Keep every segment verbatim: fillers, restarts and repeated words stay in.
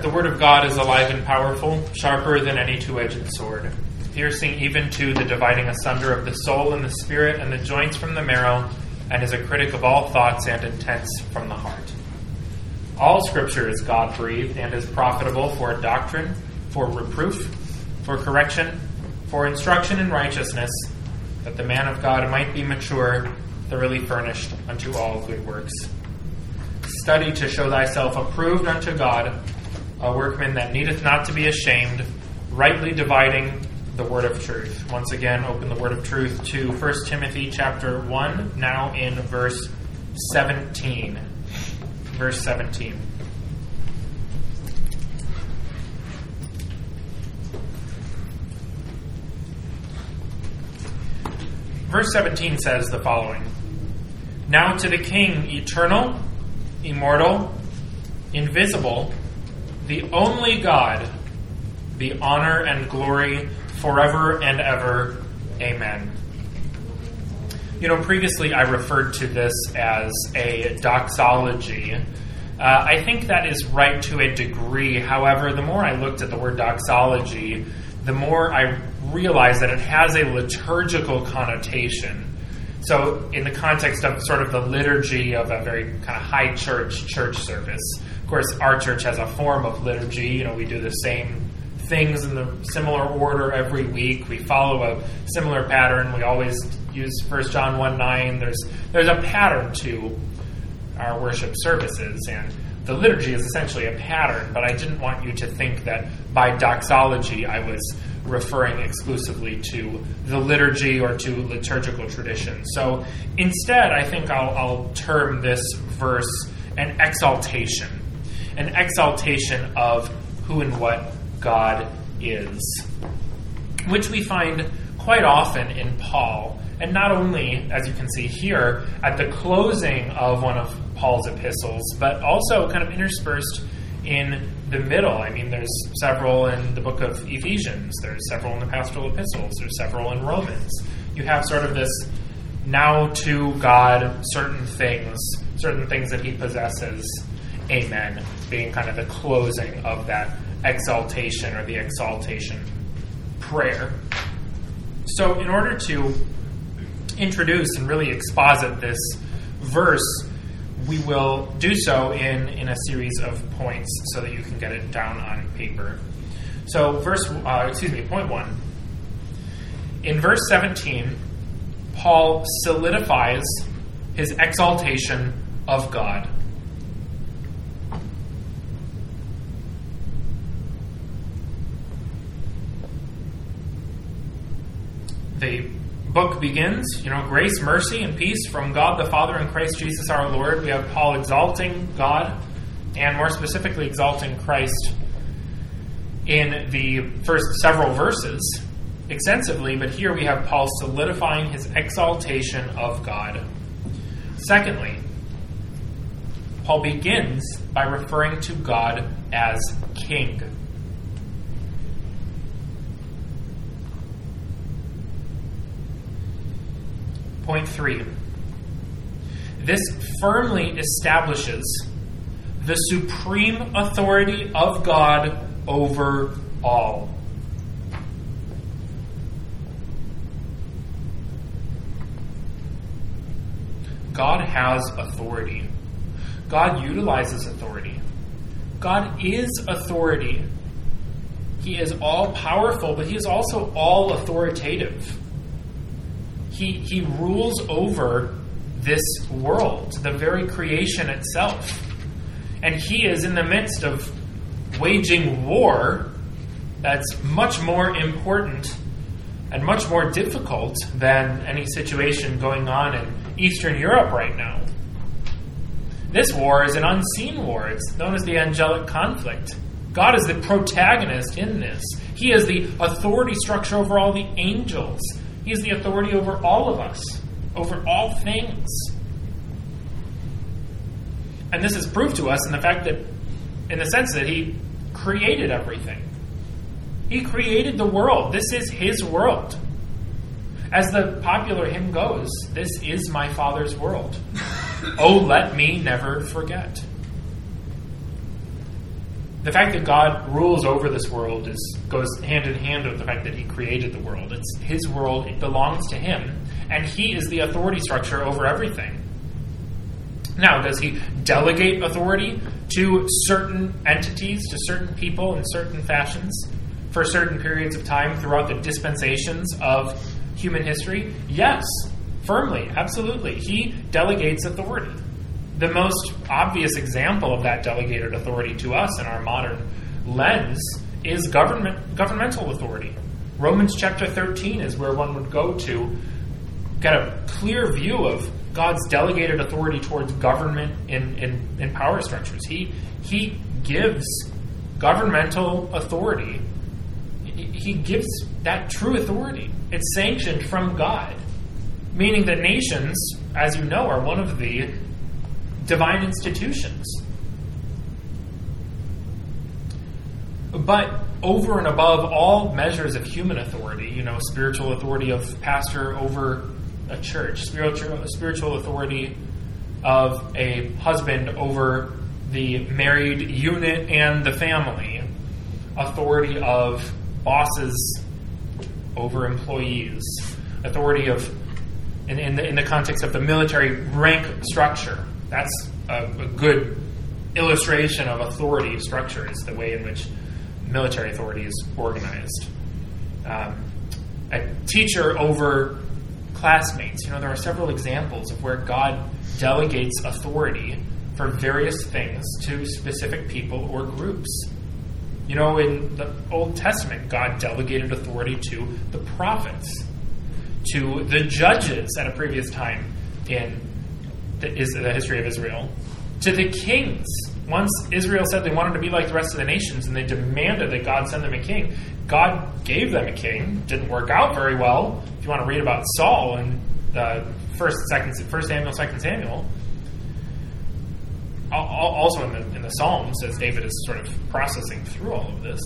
The word of God is alive and powerful, sharper than any two-edged sword, piercing even to the dividing asunder of the soul and the spirit and the joints from the marrow, and is a critic of all thoughts and intents from the heart. All Scripture is God-breathed and is profitable for doctrine, for reproof, for correction, for instruction in righteousness, that the man of God might be mature, thoroughly furnished unto all good works. Study to show thyself approved unto God, a workman that needeth not to be ashamed, rightly dividing the word of truth. Once again, open the word of truth to First Timothy chapter one, now in verse seventeen. Verse seventeen. Verse seventeen says the following: Now to the King, eternal, immortal, invisible, the only God, the honor and glory forever and ever. Amen. You know, previously I referred to this as a doxology. Uh, I think that is right to a degree. However, the more I looked at the word doxology, the more I realized that it has a liturgical connotation. So in the context of sort of the liturgy of a very kind of high church church service, of course, our church has a form of liturgy. You know, we do the same things in the similar order every week. We follow a similar pattern. We always use First John one nine. There's, there's a pattern to our worship services, and the liturgy is essentially a pattern, but I didn't want you to think that by doxology I was referring exclusively to the liturgy or to liturgical tradition. So instead, I think I'll, I'll term this verse an exaltation, an exaltation of who and what God is, which we find quite often in Paul, and not only, as you can see here, at the closing of one of Paul's epistles, but also kind of interspersed in the middle. I mean, there's several in the book of Ephesians, there's several in the pastoral epistles, there's several in Romans. You have sort of this now to God, certain things, certain things that he possesses, amen, being kind of the closing of that exaltation or the exaltation prayer. So in order to introduce and really exposit this verse, we will do so in, in a series of points so that you can get it down on paper. So verse, uh, excuse me, point one. In verse seventeen, Paul solidifies his exaltation of God. The book begins, you know, grace, mercy, and peace from God the Father and Christ Jesus our Lord. We have Paul exalting God, and more specifically exalting Christ in the first several verses extensively, but here we have Paul solidifying his exaltation of God. Secondly, Paul begins by referring to God as King. Point three. This firmly establishes the supreme authority of God over all. God has authority. God utilizes authority. God is authority. He is all-powerful, but he is also all-authoritative. He, he rules over this world, the very creation itself. And he is in the midst of waging war that's much more important and much more difficult than any situation going on in Eastern Europe right now. This war is an unseen war. It's known as the angelic conflict. God is the protagonist in this. He is the authority structure over all the angels. He is the authority over all of us, over all things. And this is proved to us in the fact that, in the sense that he created everything. He created the world. This is his world. As the popular hymn goes, this is my Father's world. Oh, let me never forget. the fact that God rules over this world is goes hand in hand with the fact that he created the world. It's his world. It belongs to him. And he is the authority structure over everything. Now, does he delegate authority to certain entities, to certain people in certain fashions, for certain periods of time throughout the dispensations of human history? Yes, firmly, absolutely. He delegates authority. The most obvious example of that delegated authority to us in our modern lens is government, governmental authority. Romans chapter thirteen is where one would go to get a clear view of God's delegated authority towards government in, in, in power structures. He, he gives governmental authority. He gives that true authority. It's sanctioned from God, meaning that nations, as you know, are one of the divine institutions. But over and above all measures of human authority, you know, spiritual authority of pastor over a church, spiritual spiritual authority of a husband over the married unit and the family, authority of bosses over employees, authority of, in, in, the, in the context of the military rank structure. That's a, a good illustration of authority structure, is the way in which military authority is organized. Um, a teacher over classmates. You know, there are several examples of where God delegates authority for various things to specific people or groups. You know, in the Old Testament, God delegated authority to the prophets, to the judges at a previous time in the, is, the history of Israel, to the kings. Once Israel said they wanted to be like the rest of the nations and they demanded that God send them a king, God gave them a king. Didn't work out very well. If you want to read about Saul in the first, second, first Samuel, second Samuel, also in the, in the Psalms, as David is sort of processing through all of this.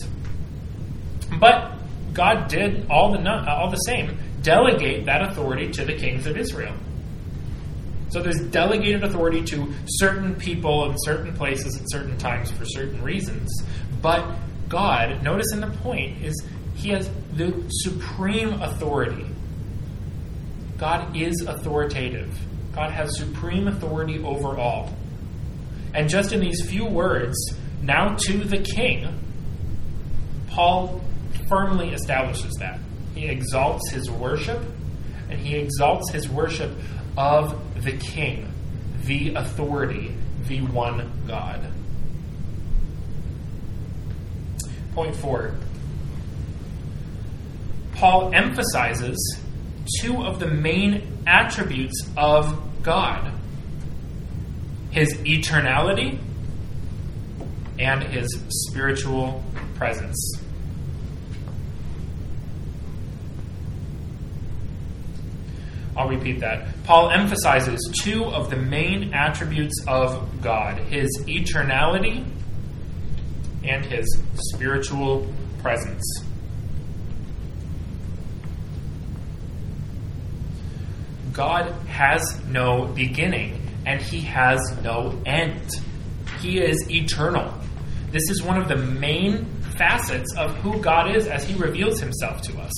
But God did all the all the same delegate that authority to the kings of Israel. So there's delegated authority to certain people in certain places at certain times for certain reasons. But God, notice in the point, is he has the supreme authority. God is authoritative. God has supreme authority over all. And just in these few words, now to the king, Paul firmly establishes that. He exalts his worship, and he exalts his worship of the king, the authority, the one God. Point four. Paul emphasizes two of the main attributes of God: his eternality and his spiritual presence. I'll repeat that. Paul emphasizes two of the main attributes of God: his eternality and his spiritual presence. God has no beginning, and he has no end. He is eternal. This is one of the main facets of who God is as he reveals himself to us.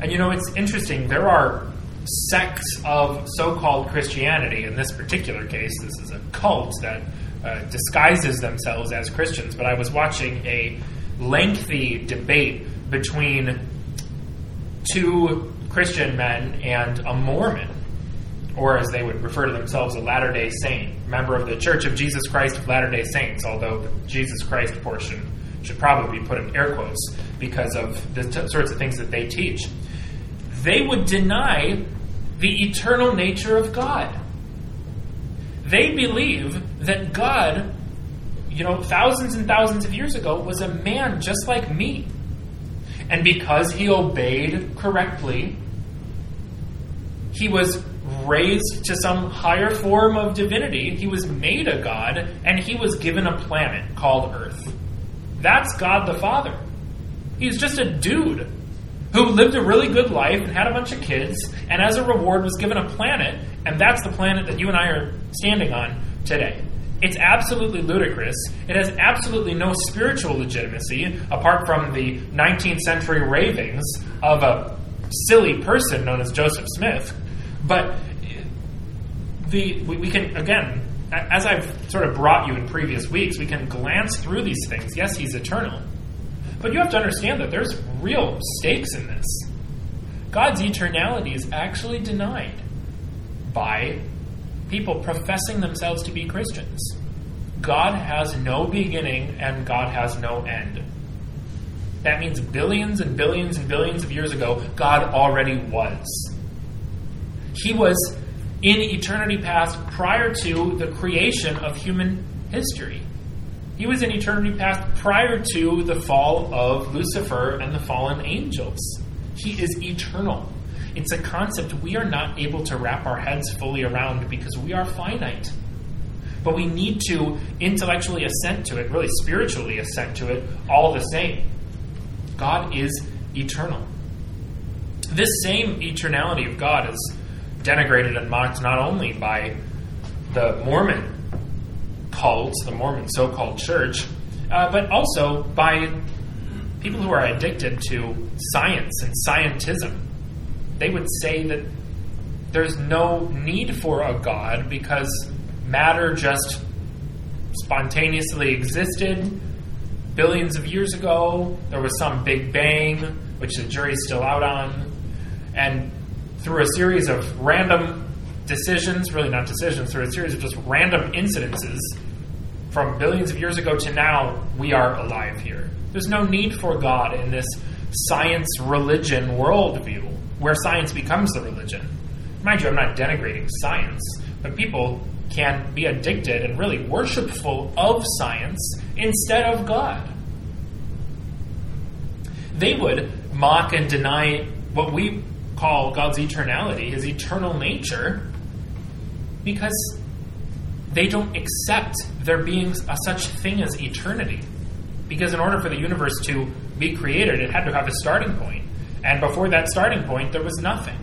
And you know, it's interesting. There are sects of so-called Christianity. In this particular case, this is a cult that uh, disguises themselves as Christians. But I was watching a lengthy debate between two Christian men and a Mormon, or as they would refer to themselves, a Latter-day Saint, member of the Church of Jesus Christ of Latter-day Saints, although the Jesus Christ portion should probably be put in air quotes because of the t- sorts of things that they teach. They would deny the eternal nature of God. They believe that God, you know, thousands and thousands of years ago was a man just like me. And because he obeyed correctly, he was raised to some higher form of divinity, he was made a god, and he was given a planet called Earth. That's God the Father. He's just a dude who lived a really good life and had a bunch of kids, and as a reward was given a planet, and that's the planet that you and I are standing on today. It's absolutely ludicrous. It has absolutely no spiritual legitimacy, apart from the nineteenth century ravings of a silly person known as Joseph Smith. But the we, we can, again, as I've sort of brought you in previous weeks, we can glance through these things. Yes, he's eternal. But you have to understand that there's real stakes in this. God's eternality is actually denied by people professing themselves to be Christians. God has no beginning and God has no end. That means billions and billions and billions of years ago, God already was. He was in eternity past prior to the creation of human history. He was in eternity past prior to the fall of Lucifer and the fallen angels. He is eternal. It's a concept we are not able to wrap our heads fully around because we are finite. But we need to intellectually assent to it, really spiritually assent to it, all the same. God is eternal. This same eternality of God is denigrated and mocked not only by the Mormon cult, the Mormon so-called church, uh, but also by people who are addicted to science and scientism. They would say that there's no need for a God because matter just spontaneously existed billions of years ago. There was some Big Bang, which the jury's still out on. And through a series of random decisions, really not decisions, through a series of just random incidences from billions of years ago to now, we are alive here. There's no need for God in this science-religion worldview, where science becomes the religion. Mind you, I'm not denigrating science, but people can be addicted and really worshipful of science instead of God. They would mock and deny what we call God's eternality, his eternal nature, because they don't accept there being a such thing as eternity. Because in order for the universe to be created, it had to have a starting point. And before that starting point, there was nothing.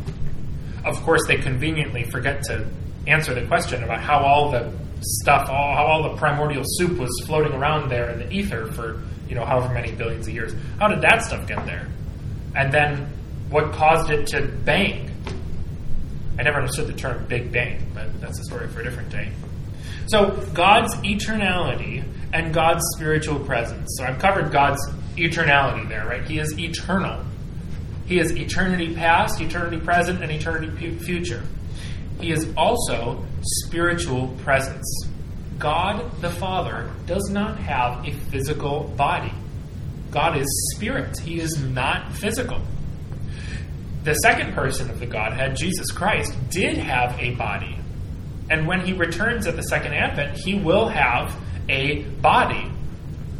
Of course, they conveniently forget to answer the question about how all the stuff, all, how all the primordial soup was floating around there in the ether for, you know, however many billions of years. How did that stuff get there? And then what caused it to bang? I never understood the term Big Bang, but that's a story for a different day. So God's eternality and God's spiritual presence. So I've covered God's eternality there, right? He is eternal. He is eternity past, eternity present, and eternity future. He is also spiritual presence. God the Father does not have a physical body. God is spirit. He is not physical. The second person of the Godhead, Jesus Christ, did have a body. And when he returns at the second advent, he will have a body.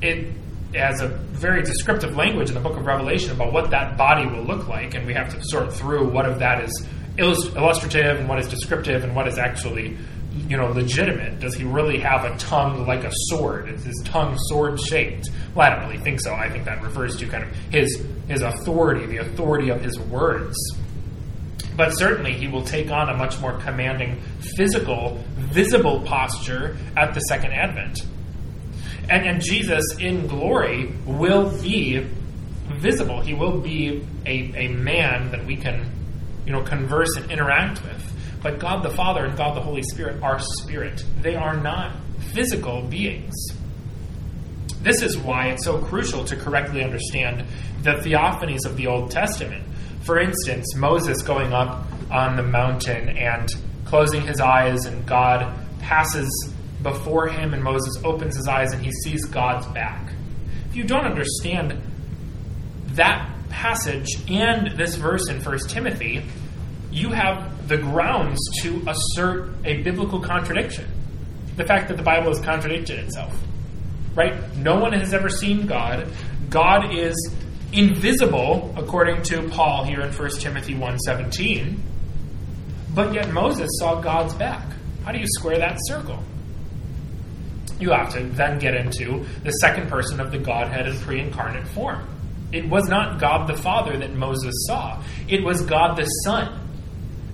It has a very descriptive language in the book of Revelation about what that body will look like, and we have to sort through what of that is illustrative and what is descriptive and what is actually, you know, legitimate. Does he really have a tongue like a sword? Is his tongue sword-shaped? Well, I don't really think so. I think that refers to kind of his his authority, the authority of his words. But certainly he will take on a much more commanding, physical, visible posture at the second advent. And, and Jesus in glory will be visible. He will be a, a man that we can, you know, converse and interact with. But God the Father and God the Holy Spirit are spirit. They are not physical beings. This is why it's so crucial to correctly understand the theophanies of the Old Testament. For instance, Moses going up on the mountain and closing his eyes, and God passes before him, and Moses opens his eyes and he sees God's back. If you don't understand that passage and this verse in First Timothy, you have the grounds to assert a biblical contradiction. The fact that the Bible has contradicted itself. Right? No one has ever seen God. God is invisible, according to Paul here in First Timothy one seventeen. But yet Moses saw God's back. How do you square that circle? You have to then get into the second person of the Godhead in pre-incarnate form. It was not God the Father that Moses saw. It was God the Son.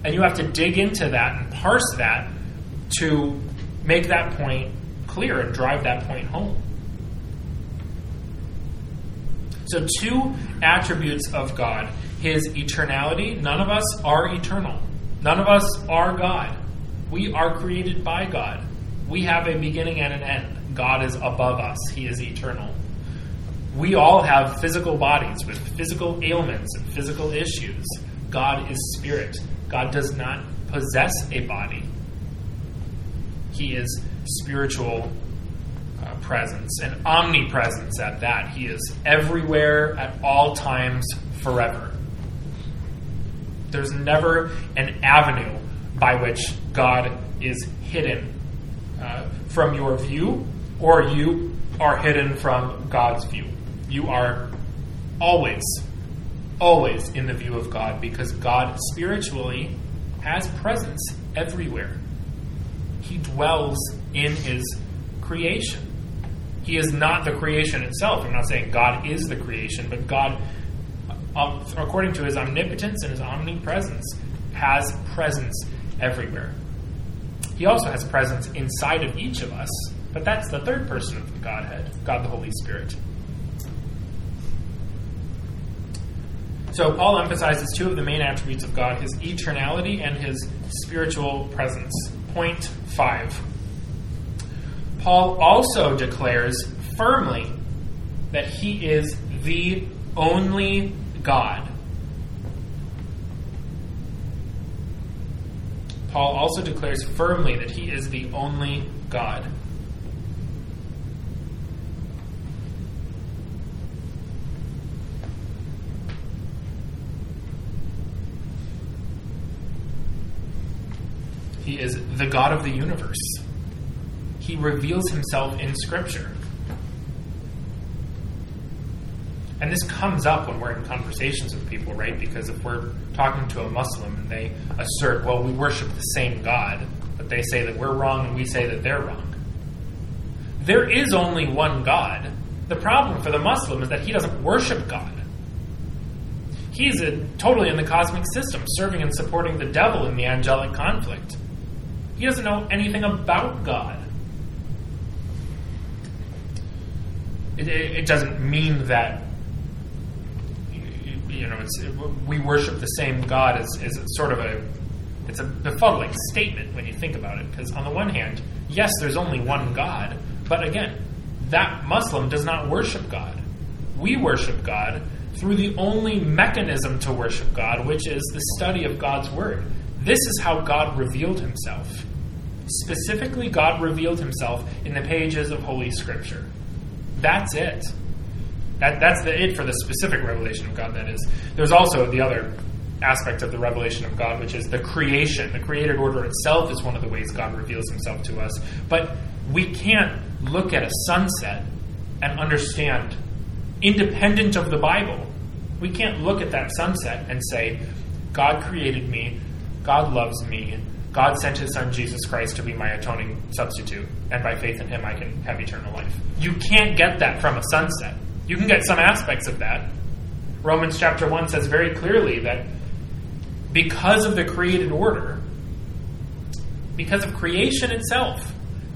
And you have to dig into that and parse that to make that point clear and drive that point home. So two attributes of God, his eternality. None of us are eternal. None of us are God. We are created by God. We have a beginning and an end. God is above us. He is eternal. We all have physical bodies with physical ailments and physical issues. God is spirit. God does not possess a body. He is spiritual uh, presence, and omnipresence at that. He is everywhere at all times forever. There's never an avenue by which God is hidden uh, from your view, or you are hidden from God's view. You are always, always in the view of God, because God spiritually has presence everywhere. He dwells in his creation. He is not the creation itself. I'm not saying God is the creation, but God, according to his omnipotence and his omnipresence, has presence everywhere. He also has presence inside of each of us, but that's the third person of the Godhead, God the Holy Spirit. So Paul emphasizes two of the main attributes of God, his eternality and his spiritual presence. Point five. Paul also declares firmly that he is the only God. Paul also declares firmly that he is the only God. He is the God of the universe. He reveals himself in Scripture. And this comes up when we're in conversations with people, right? Because if we're talking to a Muslim and they assert, well, we worship the same God, but they say that we're wrong and we say that they're wrong. There is only one God. The problem for the Muslim is that he doesn't worship God. He's a, totally in the cosmic system, serving and supporting the devil in the angelic conflict. He doesn't know anything about God. It, it, it doesn't mean that, you know, it's, it, we worship the same God as is sort of a, it's a befuddling statement when you think about it. Because on the one hand, yes, there's only one God. But again, that Muslim does not worship God. We worship God through the only mechanism to worship God, which is the study of God's Word. This is how God revealed himself. Specifically, God revealed himself in the pages of Holy Scripture. That's it. That, that's the it for the specific revelation of God, that is. There's also the other aspect of the revelation of God, which is the creation. The created order itself is one of the ways God reveals himself to us. But we can't look at a sunset and understand, independent of the Bible, we can't look at that sunset and say, God created me, God loves me, God sent his son Jesus Christ to be my atoning substitute, and by faith in him I can have eternal life. You can't get that from a sunset. You can get some aspects of that. Romans chapter one says very clearly that because of the created order, because of creation itself,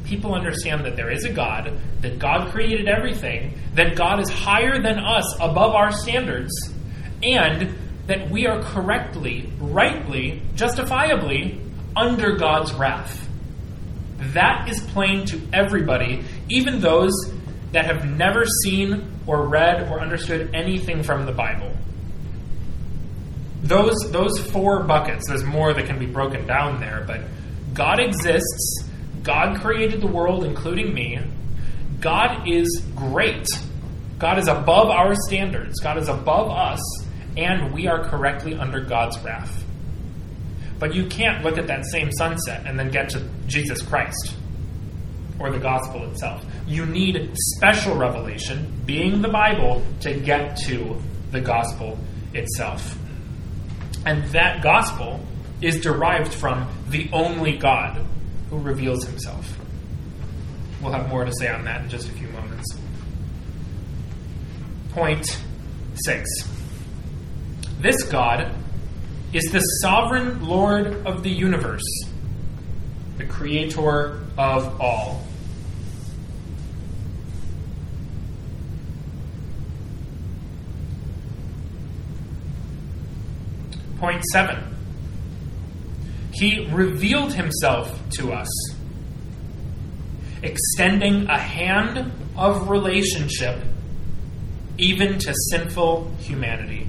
people understand that there is a God, that God created everything, that God is higher than us, above our standards, and that we are correctly, rightly, justifiably under God's wrath. That is plain to everybody, even those that have never seen or read or understood anything from the Bible. Those, those four buckets, there's more that can be broken down there, but God exists. God created the world, including me. God is great. God is above our standards. God is above us, and we are correctly under God's wrath. But you can't look at that same sunset and then get to Jesus Christ or the gospel itself. You need special revelation, being the Bible, to get to the gospel itself. And that gospel is derived from the only God who reveals himself. We'll have more to say on that in just a few moments. Point six. This God is the sovereign Lord of the universe, the creator of all. Point seven. He revealed himself to us, extending a hand of relationship even to sinful humanity.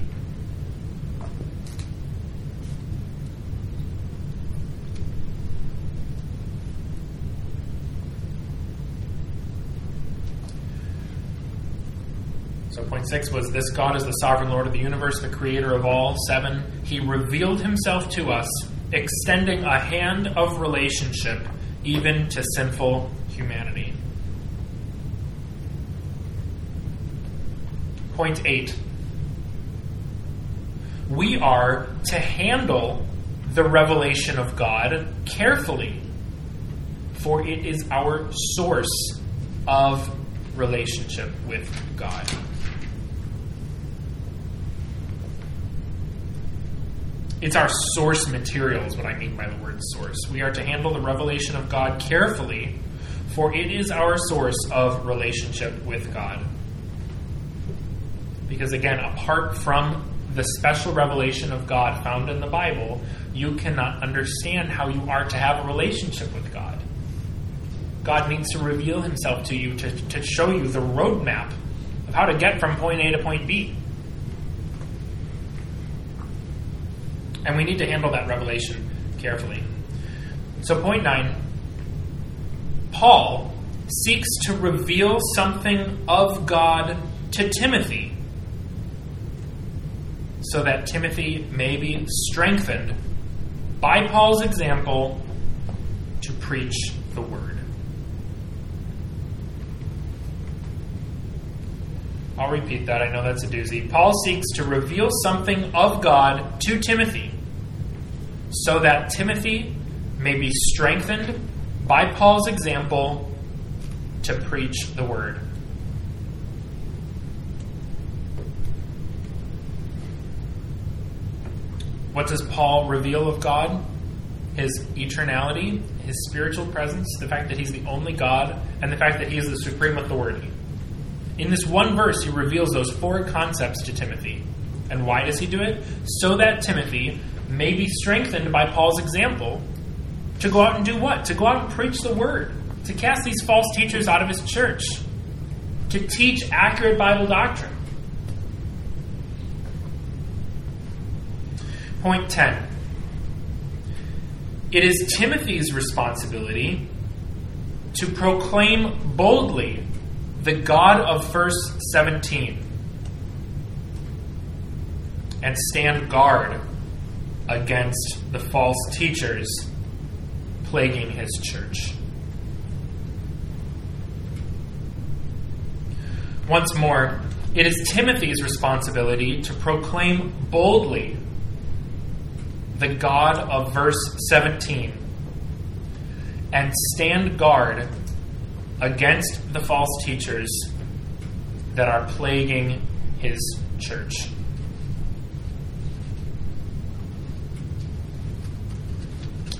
So point six was this: God is the sovereign Lord of the universe, the creator of all. Seven, he revealed himself to us, extending a hand of relationship even to sinful humanity. Point eight. We are to handle the revelation of God carefully, for it is our source of relationship with God. It's our source material is what I mean by the word source. We are to handle the revelation of God carefully, for it is our source of relationship with God. Because again, apart from the special revelation of God found in the Bible, you cannot understand how you are to have a relationship with God. God needs to reveal himself to you, to, to show you the roadmap of how to get from point A to point B. And we need to handle that revelation carefully. So point nine, Paul seeks to reveal something of God to Timothy so that Timothy may be strengthened by Paul's example to preach the word. I'll repeat that. I know that's a doozy. Paul seeks to reveal something of God to Timothy so that Timothy may be strengthened by Paul's example to preach the word. What does Paul reveal of God? His eternality, his spiritual presence, the fact that he's the only God, and the fact that he is the supreme authority. In this one verse, he reveals those four concepts to Timothy. And why does he do it? So that Timothy may be strengthened by Paul's example to go out and do what? To go out and preach the word, to cast these false teachers out of his church, to teach accurate Bible doctrine. Point ten. It is Timothy's responsibility to proclaim boldly the God of verse seventeen, and stand guard against the false teachers plaguing his church. Once more, it is Timothy's responsibility to proclaim boldly the God of verse seventeen and stand guard against the false teachers that are plaguing his church.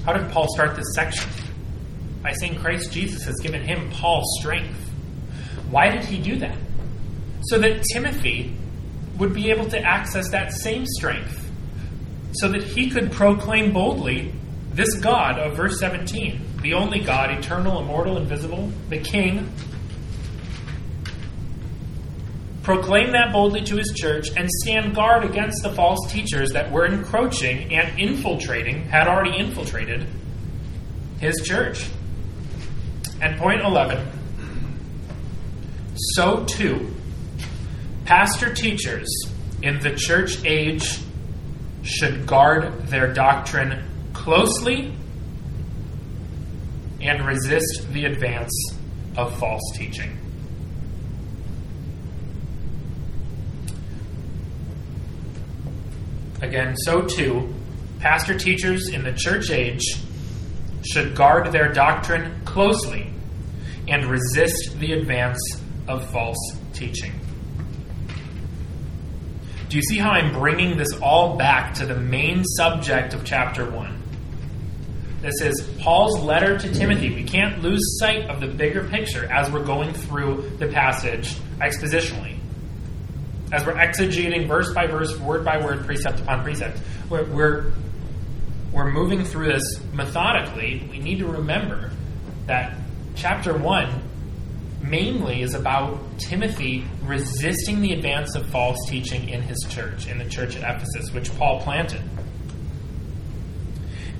How did Paul start this section? By saying Christ Jesus has given him, Paul, strength. Why did he do that? So that Timothy would be able to access that same strength, so that he could proclaim boldly this God of verse seventeen, the only God, eternal, immortal, invisible, the King. Proclaim that boldly to his church and stand guard against the false teachers that were encroaching and infiltrating, had already infiltrated his church. And point eleven, so too, pastor teachers in the church age should guard their doctrine closely and resist the advance of false teaching. Again, so too, pastor teachers in the church age should guard their doctrine closely and resist the advance of false teaching. Do you see how I'm bringing this all back to the main subject of chapter one? This is Paul's letter to Timothy. We can't lose sight of the bigger picture as we're going through the passage expositionally. as we're exegeting verse by verse, word by word, precept upon precept. We're, we're, we're moving through this methodically. We need to remember that chapter one mainly is about Timothy resisting the advance of false teaching in his church, in the church at Ephesus, which Paul planted.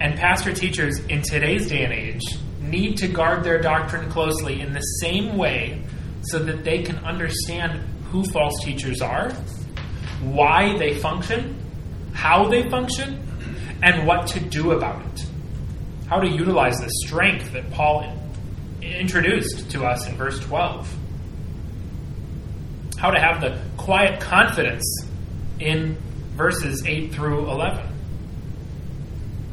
And pastor teachers in today's day and age need to guard their doctrine closely in the same way so that they can understand who false teachers are, why they function, how they function, and what to do about it. How to utilize the strength that Paul introduced to us in verse twelve. How to have the quiet confidence in verses eight through eleven.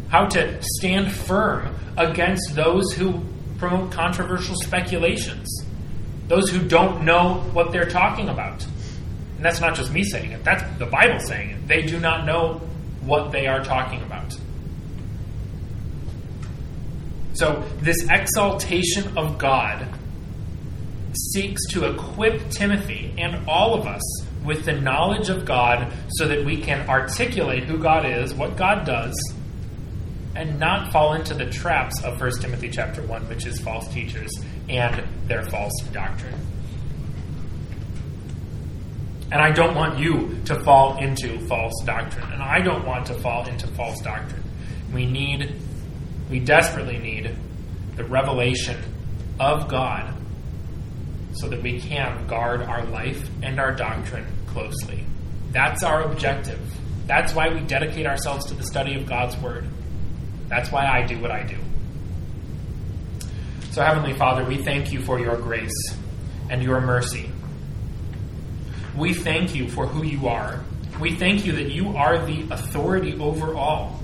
How to stand firm against those who promote controversial speculations, those who don't know what they're talking about. And that's not just me saying it, that's the Bible saying it. They do not know what they are talking about. So this exaltation of God seeks to equip Timothy and all of us with the knowledge of God so that we can articulate who God is, what God does, and not fall into the traps of First Timothy chapter one, which is false teachers and their false doctrine. And I don't want you to fall into false doctrine. And I don't want to fall into false doctrine. We need, we desperately need the revelation of God so that we can guard our life and our doctrine closely. That's our objective. That's why we dedicate ourselves to the study of God's Word. That's why I do what I do. So, Heavenly Father, we thank you for your grace and your mercy. We thank you for who you are. We thank you that you are the authority over all.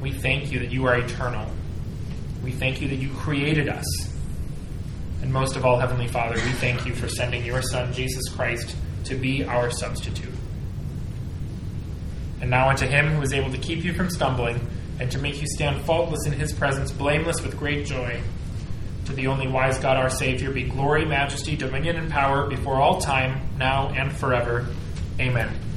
We thank you that you are eternal. We thank you that you created us. And most of all, Heavenly Father, we thank you for sending your Son, Jesus Christ, to be our substitute. And now unto him who is able to keep you from stumbling, and to make you stand faultless in his presence, blameless with great joy. To the only wise God, our Savior, be glory, majesty, dominion, and power before all time, now and forever. Amen.